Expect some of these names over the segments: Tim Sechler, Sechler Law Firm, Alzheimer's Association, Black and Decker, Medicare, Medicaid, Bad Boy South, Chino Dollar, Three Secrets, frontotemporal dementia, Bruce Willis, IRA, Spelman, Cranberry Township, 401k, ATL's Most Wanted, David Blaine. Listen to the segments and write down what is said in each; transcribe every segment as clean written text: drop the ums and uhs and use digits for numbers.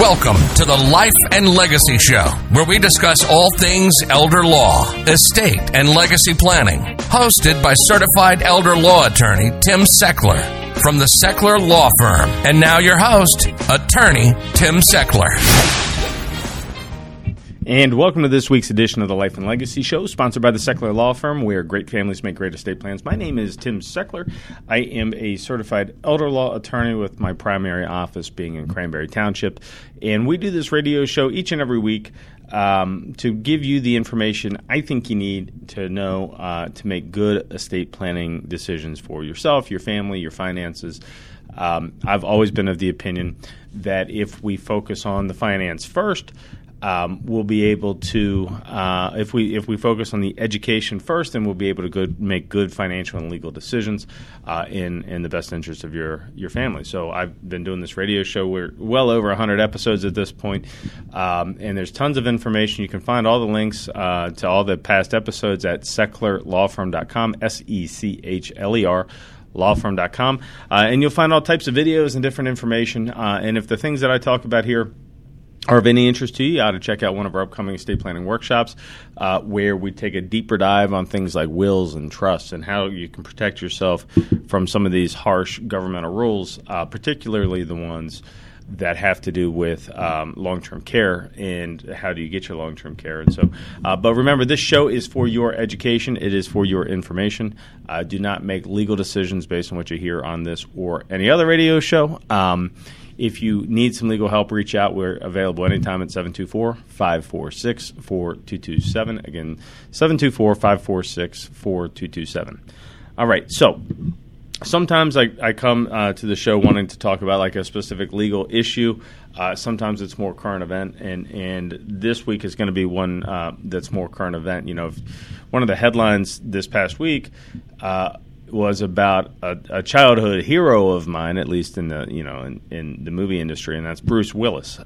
Welcome to the Life and Legacy Show, where we discuss all things elder law, estate, and legacy planning. Hosted by certified elder law attorney Tim Sechler from the Sechler Law Firm. And now your host, attorney Tim Sechler. And welcome to this week's edition of the Life and Legacy Show, sponsored by the Sechler Law Firm, where great families make great estate plans. My name is Tim Sechler. I am a certified elder law attorney with my primary office being in Cranberry Township. And we do this radio show each and every week to give you the information I think you need to know to make good estate planning decisions for yourself, your family, your finances. I've always been of the opinion that if we focus on the finance first, we'll be able to if we focus on the education first, then we'll be able to make good financial and legal decisions in the best interest of your family. So I've been doing this radio show. We're well over 100 episodes at this point, and there's tons of information. You can find all the links to all the past episodes at SechlerLawFirm.com, SECHLER. Lawfirm.com, and you'll find all types of videos and different information. And if the things that I talk about here are of any interest to you, you ought to check out one of our upcoming estate planning workshops where we take a deeper dive on things like wills and trusts and how you can protect yourself from some of these harsh governmental rules, particularly the ones that have to do with long-term care and how do you get your long-term care. And so, but remember, this show is for your education. It is for your information. Do not make legal decisions based on what you hear on this or any other radio show. If you need some legal help, reach out. We're available anytime at 724-546-4227. Again, 724-546-4227. All right, so sometimes I come to the show wanting to talk about like a specific legal issue. Sometimes it's more current event, and this week is going to be one that's more current event. You know, one of the headlines this past week was about a childhood hero of mine, at least in the in the movie industry, and that's Bruce Willis.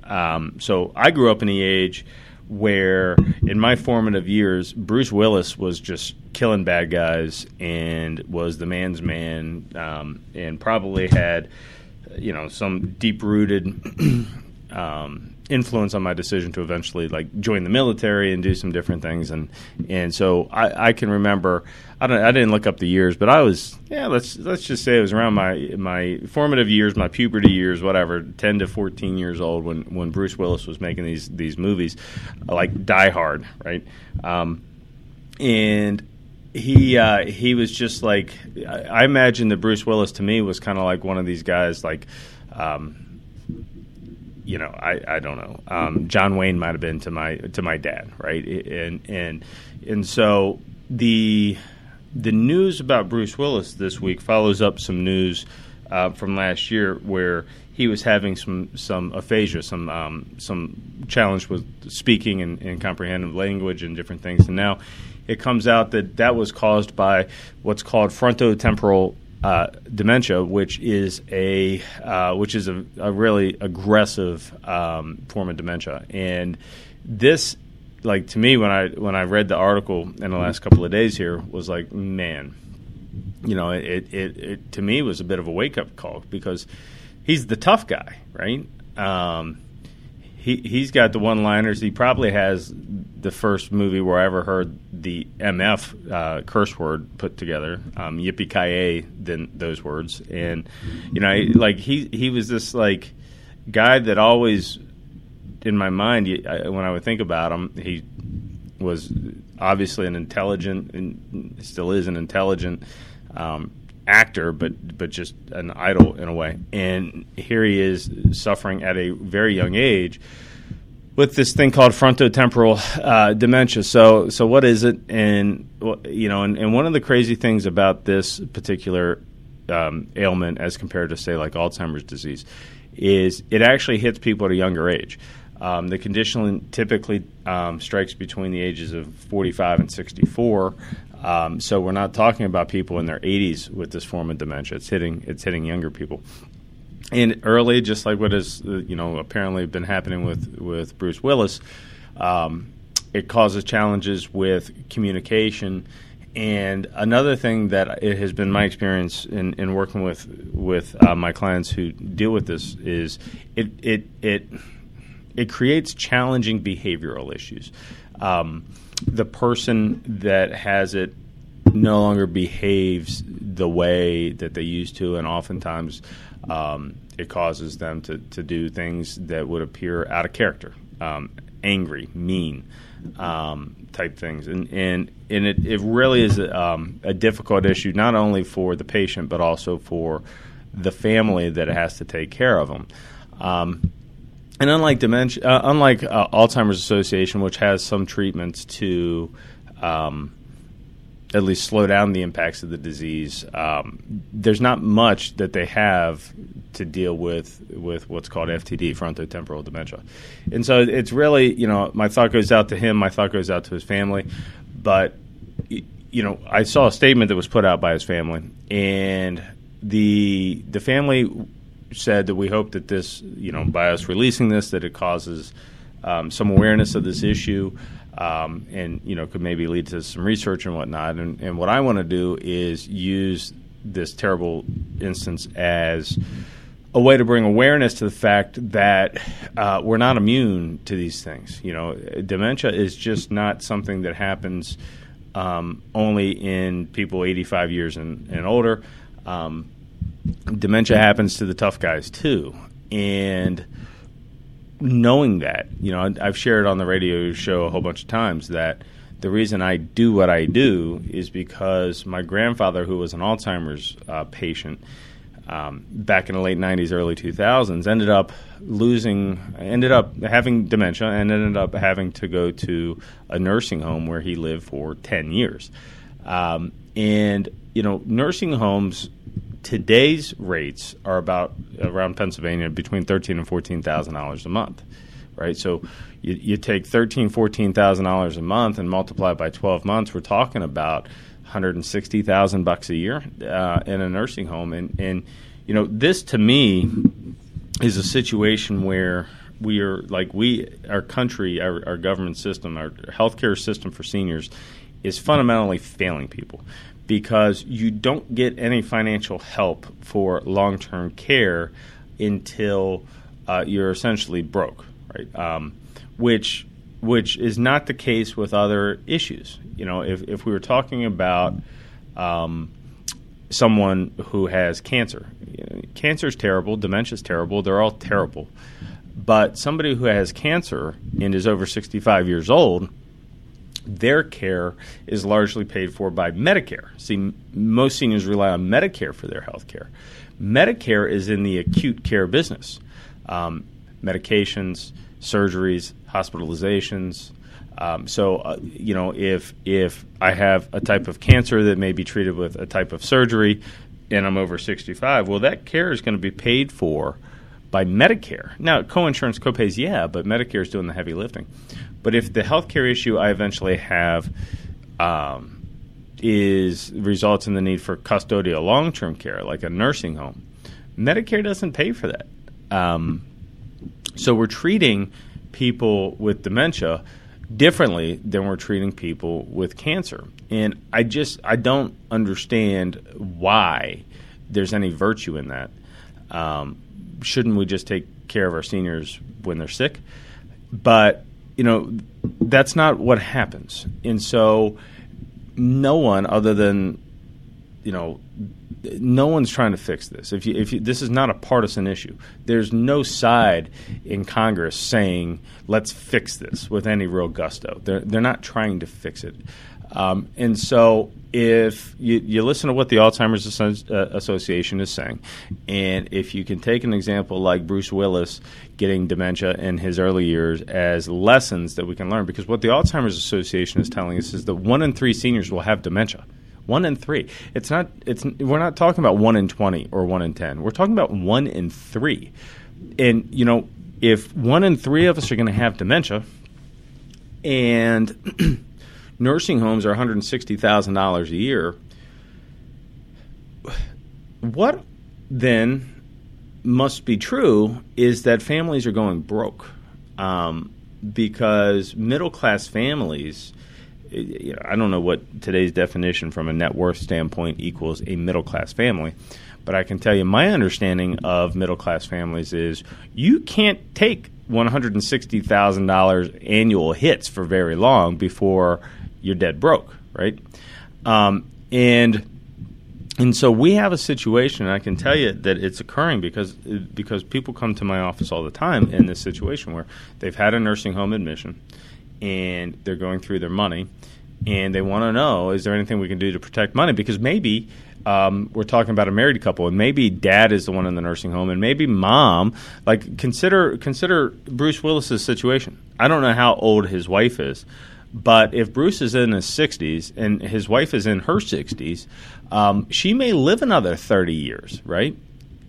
So I grew up in the age where, in my formative years, Bruce Willis was just killing bad guys and was the man's man, and probably had some deep-rooted influence on my decision to eventually join the military and do some different things. And so I can remember, I didn't look up the years, but I was, let's just say it was around my formative years, my puberty years, whatever, 10 to 14 years old when Bruce Willis was making these movies like Die Hard, right? And he was just like, I imagine that Bruce Willis to me was kind of like one of these guys I don't know. John Wayne might have been to my dad, right? And so the news about Bruce Willis this week follows up some news from last year where he was having some aphasia, some challenge with speaking and comprehensive language and different things. And now it comes out that was caused by what's called frontotemporal dementia, which is a really aggressive form of dementia. And this, to me, when I read the article in the last couple of days here, was like, man, it to me was a bit of a wake-up call because he's the tough guy, right? He's got the one-liners. He probably has the first movie where I ever heard the MF curse word put together, yippee-ki-yay, than those words. And, he was this, guy that always, in my mind, when I would think about him, he was obviously an intelligent, and still is an intelligent actor, but just an idol in a way. And here he is suffering at a very young age with this thing called frontotemporal dementia. So what is it? And and one of the crazy things about this particular ailment, as compared to say Alzheimer's disease, is it actually hits people at a younger age. The condition typically strikes between the ages of 45 and 64. So we're not talking about people in their 80s with this form of dementia. It's hitting younger people. And early, just like what is apparently been happening with Bruce Willis, it causes challenges with communication. And another thing that it has been my experience in working with my clients who deal with this is it it creates challenging behavioral issues. The person that has it no longer behaves the way that they used to, and oftentimes it causes them to do things that would appear out of character, angry, mean, type things. And it really is a difficult issue, not only for the patient but also for the family that has to take care of them. And unlike dementia, unlike Alzheimer's Association, which has some treatments to at least slow down the impacts of the disease, there's not much that they have to deal with what's called FTD, frontotemporal dementia. And so it's really, you know, my thought goes out to him, my thought goes out to his family. But, you know, I saw a statement that was put out by his family, and the family said that we hope that this, you know, by us releasing this, that it causes some awareness of this issue. And, you know, could maybe lead to some research and whatnot. And what I want to do is use this terrible instance as a way to bring awareness to the fact that we're not immune to these things. You know, dementia is just not something that happens only in people 85 years and older. Dementia happens to the tough guys, too. And knowing that, you know, I've shared on the radio show a whole bunch of times that the reason I do what I do is because my grandfather, who was an Alzheimer's patient back in the late 90s, early 2000s, ended up having dementia and ended up having to go to a nursing home where he lived for 10 years. And, you know, nursing homes, today's rates are about around Pennsylvania between $13,000 and $14,000 a month, right? So you take $13,000-$14,000 a month and multiply it by 12 months. We're talking about $160,000 a year in a nursing home, and you know, this to me is a situation where we are like our country, our government system, our healthcare system for seniors is fundamentally failing people, because you don't get any financial help for long-term care until you're essentially broke, right? Which is not the case with other issues. You know, if we were talking about someone who has cancer, you know, cancer's terrible, dementia's terrible, they're all terrible. But somebody who has cancer and is over 65 years old, their care is largely paid for by Medicare. See, most seniors rely on Medicare for their health care. Medicare is in the acute care business. Medications, surgeries, hospitalizations. You know, if I have a type of cancer that may be treated with a type of surgery and I'm over 65, well, that care is going to be paid for by Medicare. Now, coinsurance, copays, yeah, but Medicare is doing the heavy lifting. But if the healthcare issue I eventually have results in the need for custodial long-term care, like a nursing home, Medicare doesn't pay for that. So we're treating people with dementia differently than we're treating people with cancer. And I don't understand why there's any virtue in that. Shouldn't we just take care of our seniors when they're sick? But, you know, that's not what happens. And so no one other than, you know, no one's trying to fix this. If you, this is not a partisan issue. There's no side in Congress saying, let's fix this with any real gusto. They're not trying to fix it. And so if you listen to what the Alzheimer's Association is saying, and if you can take an example like Bruce Willis getting dementia in his early years as lessons that we can learn, because what the Alzheimer's Association is telling us is that 1 in 3 seniors will have dementia. 1 in 3. We're not talking about 1 in 20 or 1 in 10. We're talking about 1 in 3. And, you know, if 1 in 3 of us are going to have dementia and nursing homes are $160,000 a year, what then must be true is that families are going broke, because middle-class families, you know, I don't know what today's definition from a net worth standpoint equals a middle-class family, but I can tell you my understanding of middle-class families is you can't take $160,000 annual hits for very long before you're dead broke, right? And so we have a situation, and I can tell you that it's occurring because people come to my office all the time in this situation where they've had a nursing home admission and they're going through their money and they want to know, is there anything we can do to protect money? Because maybe we're talking about a married couple, and maybe dad is the one in the nursing home, and maybe mom. Like, consider Bruce Willis's situation. I don't know how old his wife is, but if Bruce is in his 60s and his wife is in her 60s, she may live another 30 years, right?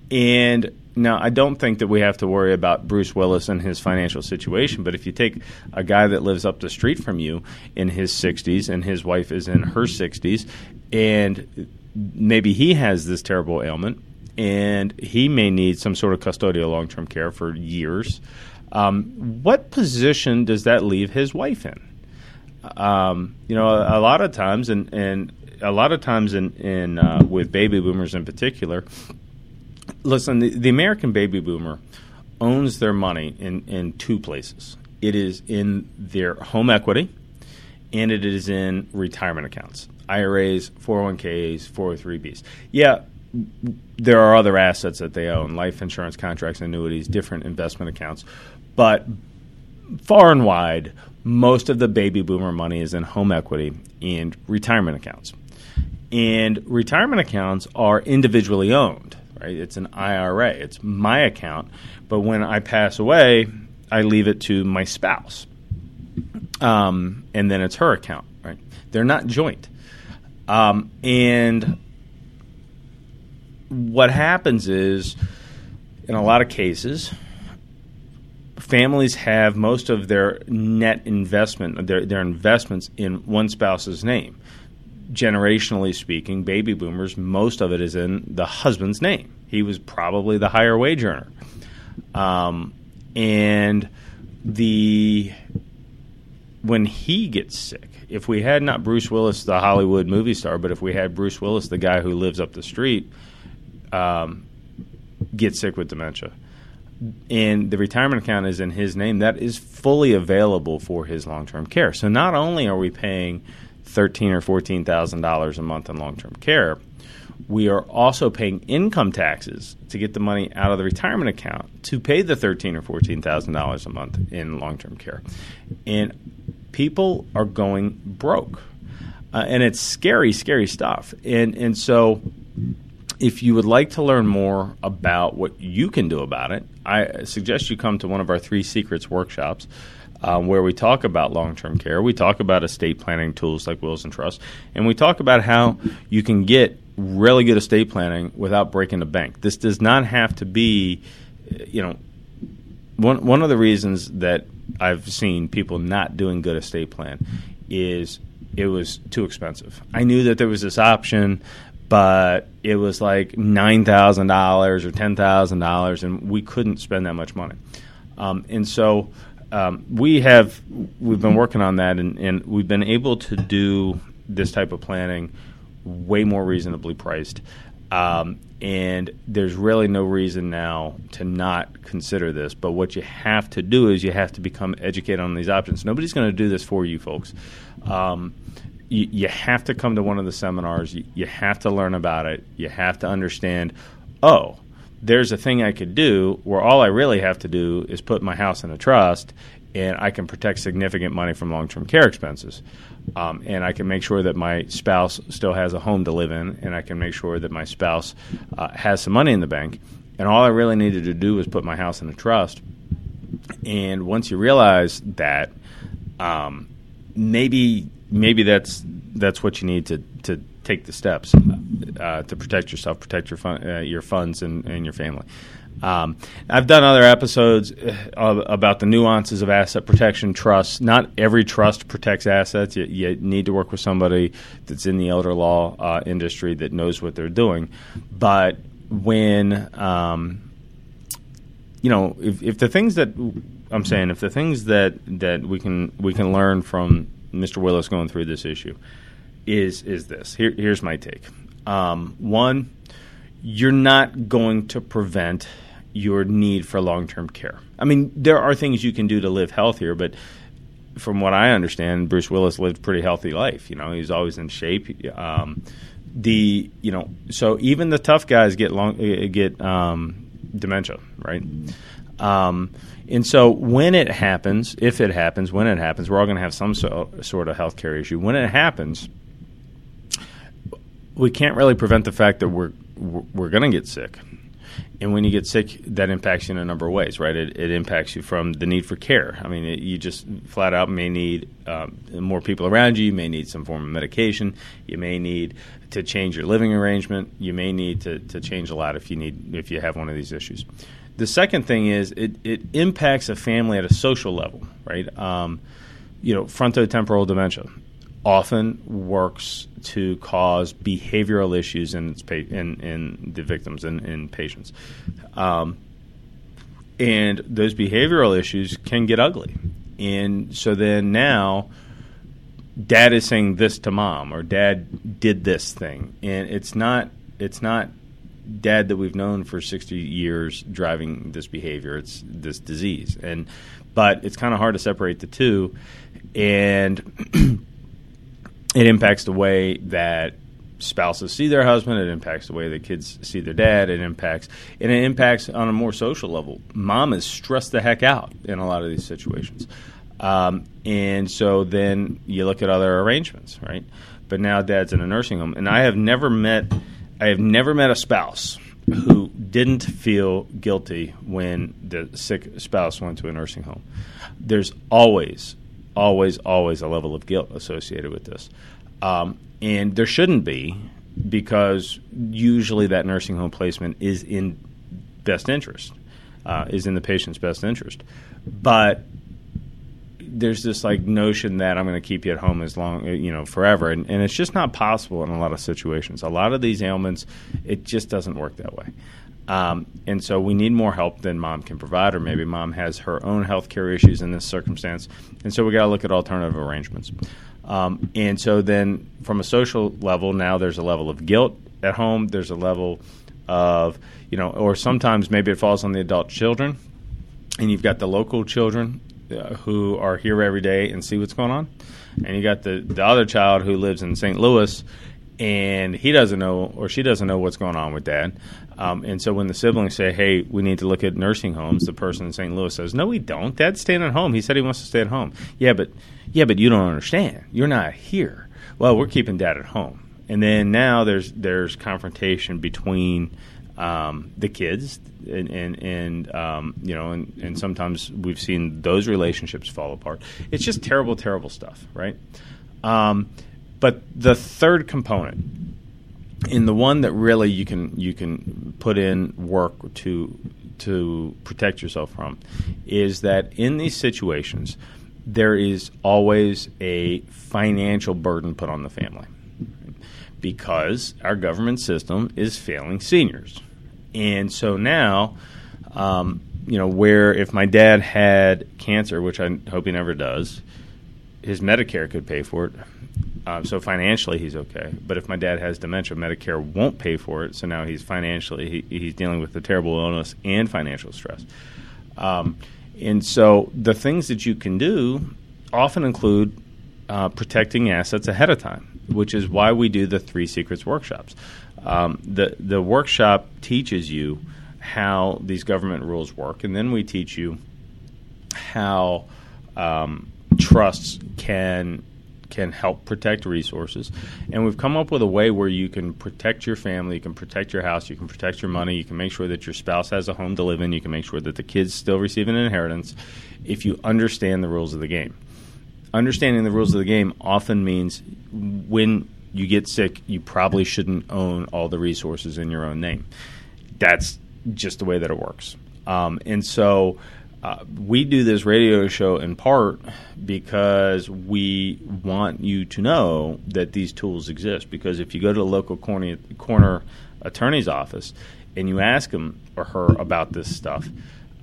And now, I don't think that we have to worry about Bruce Willis and his financial situation, but if you take a guy that lives up the street from you in his 60s and his wife is in her 60s, and maybe he has this terrible ailment and he may need some sort of custodial long-term care for years, what position does that leave his wife in? A lot of times, and a lot of times in with baby boomers in particular, listen, the American baby boomer owns their money in two places. It is in their home equity, and it is in retirement accounts, IRAs, 401ks, 403bs. Yeah, there are other assets that they own, life insurance contracts, annuities, different investment accounts, but far and wide, most of the baby boomer money is in home equity and retirement accounts. And retirement accounts are individually owned, right? It's an IRA. It's my account. But when I pass away, I leave it to my spouse. And then it's her account, right? They're not joint. And what happens is, in a lot of cases, families have most of their net investment, their investments in one spouse's name. Generationally speaking, baby boomers, most of it is in the husband's name. He was probably the higher wage earner. When he gets sick, if we had not Bruce Willis, the Hollywood movie star, but if we had Bruce Willis, the guy who lives up the street, get sick with dementia, and the retirement account is in his name, that is fully available for his long-term care. So not only are we paying $13,000 or $14,000 a month in long-term care, we are also paying income taxes to get the money out of the retirement account to pay the $13,000 or $14,000 a month in long-term care. And people are going broke. And it's scary, scary stuff. And so if you would like to learn more about what you can do about it, I suggest you come to one of our Three Secrets workshops, where we talk about long-term care. We talk about estate planning tools like wills and trusts, and we talk about how you can get really good estate planning without breaking the bank. This does not have to be, one of the reasons that I've seen people not doing good estate plan is it was too expensive. I knew that there was this option, but it was like $9,000 or $10,000, and we couldn't spend that much money. We've been working on that, and we've been able to do this type of planning way more reasonably priced. And there's really no reason now to not consider this. But what you have to do is you have to become educated on these options. Nobody's going to do this for you, folks. You have to come to one of the seminars. You have to learn about it. You have to understand, there's a thing I could do where all I really have to do is put my house in a trust, and I can protect significant money from long-term care expenses. And I can make sure that my spouse still has a home to live in, and I can make sure that my spouse has some money in the bank. And all I really needed to do was put my house in a trust. And once you realize that, maybe that's what you need to take the steps to protect yourself, protect your funds and your family. I've done other episodes about the nuances of asset protection, trusts. Not every trust protects assets. You need to work with somebody that's in the elder law industry that knows what they're doing. But when if the things that I'm saying, if the things that we can learn from Mr. Willis going through this issue is this. Here's my take. One, you're not going to prevent your need for long-term care. I mean, there are things you can do to live healthier, but from what I understand, Bruce Willis lived a pretty healthy life. You know, he's always in shape. So even the tough guys get dementia, right? And so when it happens, if it happens, when it happens, we're all going to have some sort of healthcare issue. When it happens, we can't really prevent the fact that we're going to get sick. And when you get sick, that impacts you in a number of ways, right? It impacts you from the need for care. I mean, you just flat out may need more people around you. You may need some form of medication. You may need to change your living arrangement. You may need to change a lot if you have one of these issues. The second thing is it impacts a family at a social level, right? Frontotemporal dementia often works to cause behavioral issues in the victims and in patients. And those behavioral issues can get ugly. And so then now dad is saying this to mom, or dad did this thing. And it's not dad that we've known for 60 years driving this behavior. It's this disease. But it's kind of hard to separate the two. And it impacts the way that spouses see their husband. It impacts the way that kids see their dad. It impacts on a more social level. Mom is stressed the heck out in a lot of these situations. And so then you look at other arrangements, right? But now dad's in a nursing home. And I have never met a spouse who didn't feel guilty when the sick spouse went to a nursing home. There's always a level of guilt associated with this. And there shouldn't be, because usually that nursing home placement is in best interest, is in the patient's best interest. But there's this notion that I'm going to keep you at home as long, forever. And it's just not possible in a lot of situations. A lot of these ailments, it just doesn't work that way. And so we need more help than mom can provide, or maybe mom has her own health care issues in this circumstance. And so we got to look at alternative arrangements. And so then from a social level, now there's a level of guilt at home. There's a level of, or sometimes maybe it falls on the adult children, and you've got the local children who are here every day and see what's going on. And you got the other child who lives in St. Louis, and he doesn't know, or she doesn't know, what's going on with dad. And so when the siblings say, hey, we need to look at nursing homes, the person in St. Louis says, no, we don't. Dad's staying at home. He said he wants to stay at home. Yeah, but you don't understand. You're not here. Well, we're keeping dad at home. And then now there's confrontation between the kids and sometimes we've seen those relationships fall apart. It's just terrible, terrible stuff, right? But the third component, and the one that really you can put in work to protect yourself from, is that in these situations, there is always a financial burden put on the family, right? Because our government system is failing seniors. And so now, where if my dad had cancer, which I hope he never does, his Medicare could pay for it. So financially he's okay. But if my dad has dementia, Medicare won't pay for it. So now he's financially, he's dealing with a terrible illness and financial stress. And so the things that you can do often include protecting assets ahead of time, which is why we do the Three Secrets workshops. The workshop teaches you how these government rules work, and then we teach you how trusts can help protect resources. And we've come up with a way where you can protect your family, you can protect your house, you can protect your money, you can make sure that your spouse has a home to live in, you can make sure that the kids still receive an inheritance if you understand the rules of the game. Understanding the rules of the game often means when you get sick, you probably shouldn't own all the resources in your own name. That's just the way that it works. We do this radio show in part because we want you to know that these tools exist. Because if you go to the local corner attorney's office and you ask him or her about this stuff,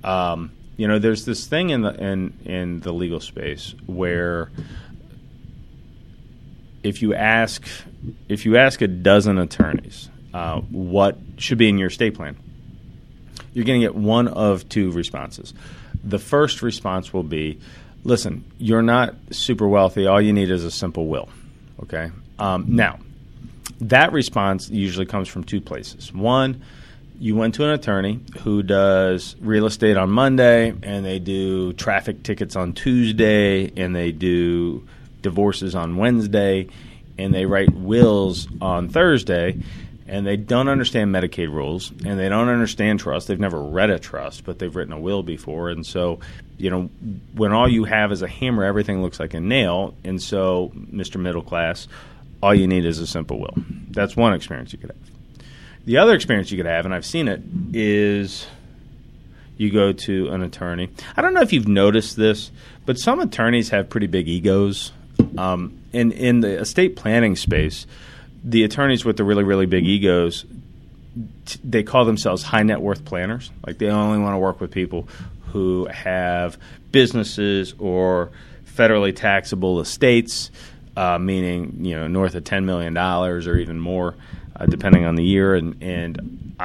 there's this thing in the legal space where if you ask a dozen attorneys what should be in your estate plan, you're going to get one of two responses. The first response will be, listen, you're not super wealthy. All you need is a simple will, okay? Now, that response usually comes from two places. One, you went to an attorney who does real estate on Monday, and they do traffic tickets on Tuesday, and they do divorces on Wednesday, and they write wills on Thursday, and they don't understand Medicaid rules, and they don't understand trust. They've never read a trust, but they've written a will before. And so, you know, when all you have is a hammer, everything looks like a nail. And so, Mr. Middle Class, all you need is a simple will. That's one experience you could have. The other experience you could have, and I've seen it, is you go to an attorney. I don't know if you've noticed this, but some attorneys have pretty big egos. In the estate planning space, the attorneys with the really, really big egos, they call themselves high net worth planners. Like, they only want to work with people who have businesses or federally taxable estates, meaning, you know, north of $10 million or even more, depending on the year. And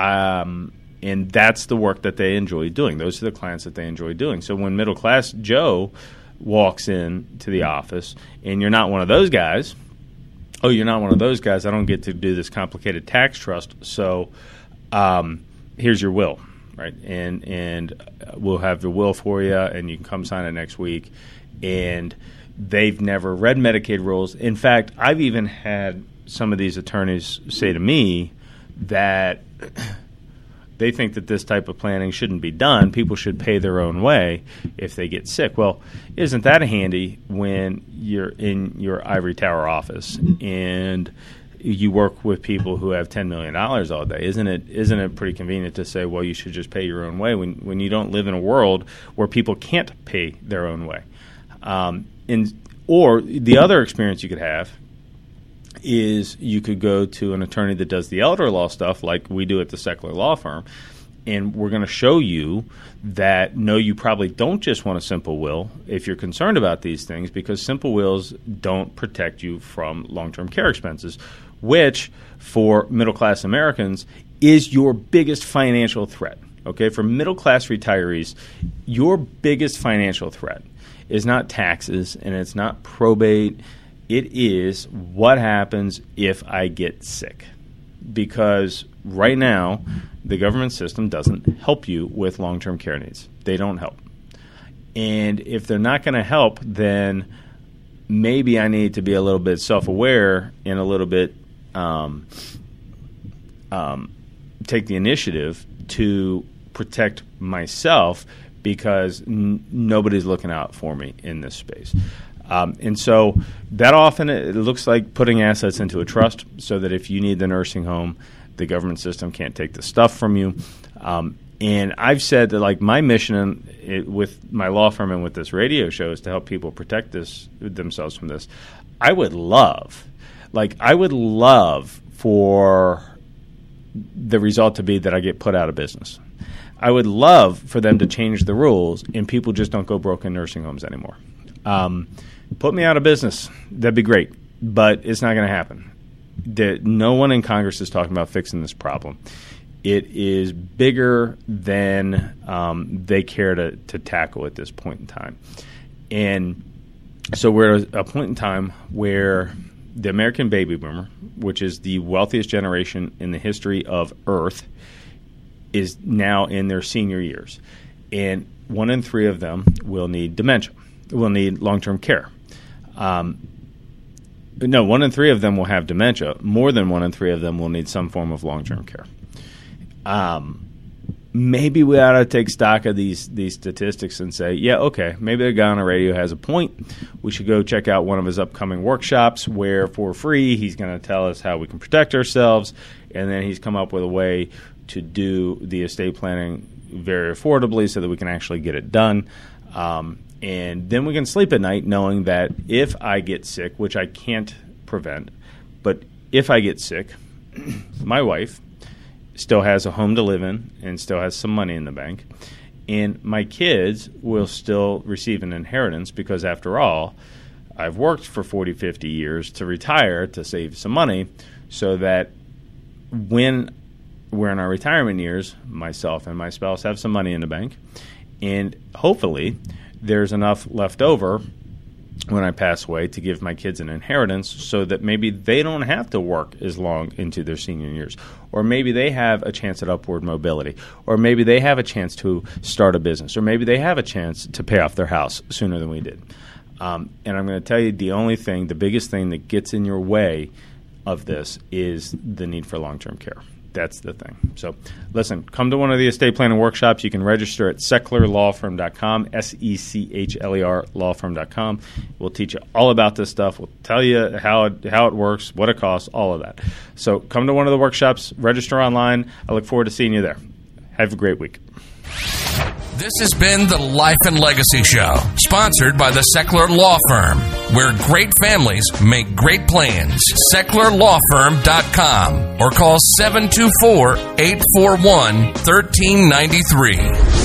that's the work that they enjoy doing. Those are the clients that they enjoy doing. So when Middle Class Joe walks in to the office and you're not one of those guys, oh, you're not one of those guys, I don't get to do this complicated tax trust, so here's your will, right? And we'll have the will for you, and you can come sign it next week. And they've never read Medicaid rules. In fact, I've even had some of these attorneys say to me that they think that this type of planning shouldn't be done. People should pay their own way if they get sick. Well, isn't that handy when you're in your ivory tower office and you work with people who have $10 million all day? Isn't it pretty convenient to say, well, you should just pay your own way when you don't live in a world where people can't pay their own way? Or the other experience you could have is you could go to an attorney that does the elder law stuff like we do at the Sechler Law Firm, and we're going to show you that, no, you probably don't just want a simple will if you're concerned about these things, because simple wills don't protect you from long-term care expenses, which for middle-class Americans is your biggest financial threat. Okay, for middle-class retirees, your biggest financial threat is not taxes and it's not probate. It is what happens if I get sick, because right now the government system doesn't help you with long-term care needs. They don't help. And if they're not going to help, then maybe I need to be a little bit self-aware and a little bit take the initiative to protect myself, because nobody's looking out for me in this space. And so that often it looks like putting assets into a trust so that if you need the nursing home, the government system can't take the stuff from you. And I've said that, like, my mission with my law firm and with this radio show is to help people protect themselves from this. I would love for the result to be that I get put out of business. I would love for them to change the rules and people just don't go broke in nursing homes anymore. Put me out of business. That'd be great, but it's not going to happen. No one in Congress is talking about fixing this problem. It is bigger than they care to tackle at this point in time. And so we're at a point in time where the American baby boomer, which is the wealthiest generation in the history of Earth, is now in their senior years. And 1 in 3 of them will need dementia. Will need long-term care. But no, 1 in 3 of them will have dementia. More than 1 in 3 of them will need some form of long-term care. Maybe we ought to take stock of these statistics and say, yeah, okay, maybe the guy on the radio has a point. We should go check out one of his upcoming workshops where, for free, he's going to tell us how we can protect ourselves, and then he's come up with a way to do the estate planning very affordably so that we can actually get it done. And then we can sleep at night knowing that if I get sick, which I can't prevent, but if I get sick, my wife still has a home to live in and still has some money in the bank. And my kids will still receive an inheritance, because after all, I've worked for 40, 50 years to retire to save some money so that when we're in our retirement years, myself and my spouse have some money in the bank, and hopefully there's enough left over when I pass away to give my kids an inheritance so that maybe they don't have to work as long into their senior years, or maybe they have a chance at upward mobility, or maybe they have a chance to start a business, or maybe they have a chance to pay off their house sooner than we did. And I'm going to tell you the only thing, the biggest thing that gets in your way of this is the need for long-term care. That's the thing. So listen, come to one of the estate planning workshops. You can register at SechlerLawFirm.com, S-E-C-H-L-E-R, lawfirm.com. We'll teach you all about this stuff. We'll tell you how it works, what it costs, all of that. So come to one of the workshops, register online. I look forward to seeing you there. Have a great week. This has been the Life and Legacy Show, sponsored by the Sechler Law Firm, where great families make great plans. SechlerLawFirm.com or call 724-841-1393.